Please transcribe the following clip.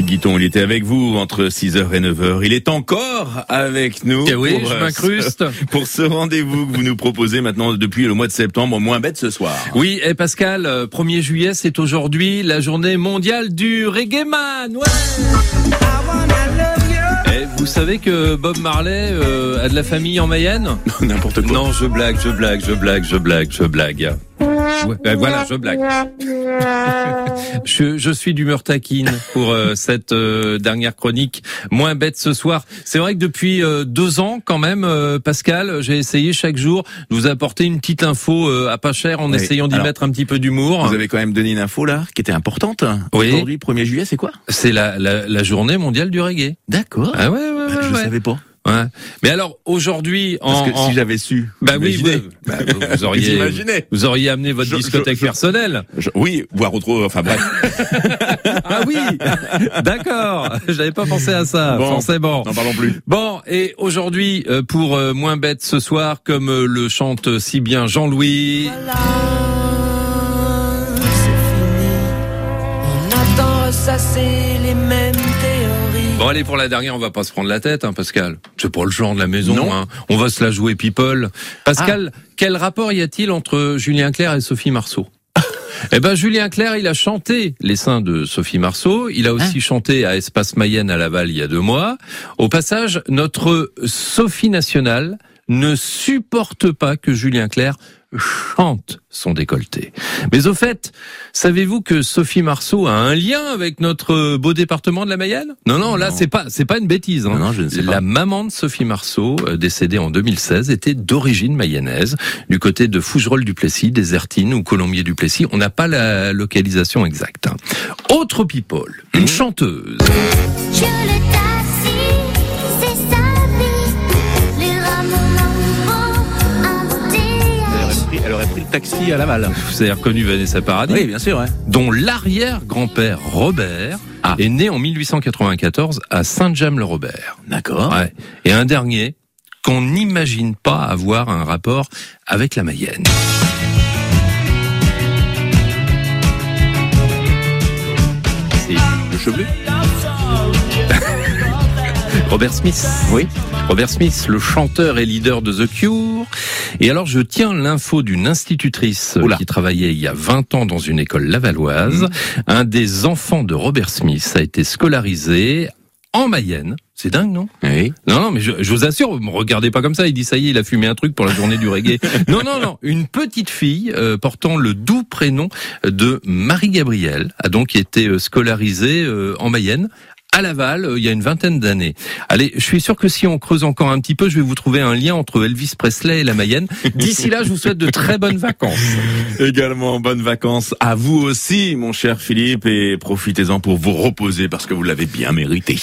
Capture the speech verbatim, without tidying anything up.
Philippe Guiton, il était avec vous entre six heures et neuf heures. Il est encore avec nous et oui, pour, je m'incruste. pour ce rendez-vous que vous nous proposez maintenant depuis le mois de septembre, moins bête ce soir. Oui, et Pascal, premier juillet, c'est aujourd'hui la journée mondiale du reggae-man. Ouais. Et vous savez que Bob Marley euh, a de la famille en Mayenne ? N'importe quoi. Non, je blague, je blague, je blague, je blague, je blague. Ouais, ben voilà, je blague. je, je suis d'humeur taquine pour euh, cette euh, dernière chronique moins bête ce soir. C'est vrai que depuis euh, deux ans quand même, euh, Pascal, j'ai essayé chaque jour de vous apporter une petite info euh, à pas cher en oui. essayant d'y Alors, mettre un petit peu d'humour. Vous avez quand même donné une info là qui était importante. Oui. Aujourd'hui, premier juillet, c'est quoi ? C'est la, la, la journée mondiale du reggae. D'accord. Ah ouais, ouais, ouais, bah, je ne ouais. savais pas. Ouais. Mais alors aujourd'hui, en, parce que si en... j'avais su, bah imaginez. oui, bah, bah, vous auriez, vous auriez amené votre je, discothèque je, je, personnelle. Je, oui, voire autre, enfin bref. Ah oui, d'accord. J'avais pas pensé à ça. Bon, forcément. N'en parlons plus. Bon, et aujourd'hui, pour euh, moins bête ce soir, comme euh, le chante si bien Jean-Louis. Voilà, c'est fini. On attend ressasser les mêmes. Bon allez, pour la dernière, on va pas se prendre la tête, hein, Pascal. C'est pas le genre de la maison, hein. On va se la jouer people. Pascal, ah. quel rapport y a-t-il entre Julien Clerc et Sophie Marceau ? Eh ben, Julien Clerc, il a chanté les seins de Sophie Marceau. Il a aussi hein chanté à Espace Mayenne à Laval il y a deux mois. Au passage, notre Sophie nationale ne supporte pas que Julien Clerc chante son décolleté. Mais au fait, savez-vous que Sophie Marceau a un lien avec notre beau département de la Mayenne ? Non, non, là, non. c'est pas, c'est pas une bêtise. Hein. Non, non, je ne sais pas. La maman de Sophie Marceau, décédée en deux mille seize, était d'origine mayonnaise, du côté de Fougerolles-du-Plessis, Désertine ou Colombier-du-Plessis. On n'a pas la localisation exacte. Autre people, une mmh. chanteuse. Je le taille. Taxi à Laval. Vous avez reconnu Vanessa Paradis. Oui, bien sûr. Ouais. Dont l'arrière-grand-père Robert ah. est né en mille huit cent quatre-vingt-quatorze à Sainte-Jamme-le-Robert. D'accord. Ouais. Et un dernier qu'on n'imagine pas avoir un rapport avec la Mayenne. C'est le chevelu. Robert Smith. Oui. Robert Smith, le chanteur et leader de The Cure. Et alors, je tiens l'info d'une institutrice Oula. qui travaillait il y a vingt ans dans une école lavalloise. Mmh. Un des enfants de Robert Smith a été scolarisé en Mayenne. C'est dingue, non ? Oui. Non, non, mais je, je vous assure, ne me regardez pas comme ça. Il dit, ça y est, il a fumé un truc pour la journée du reggae. Non, non, non. Une petite fille euh, portant le doux prénom de Marie-Gabrielle a donc été scolarisée euh, en Mayenne. À Laval, il y a une vingtaine d'années. Allez, je suis sûr que si on creuse encore un petit peu, je vais vous trouver un lien entre Elvis Presley et la Mayenne. D'ici là, je vous souhaite de très bonnes vacances. Également, bonnes vacances à vous aussi, mon cher Philippe, et profitez-en pour vous reposer parce que vous l'avez bien mérité.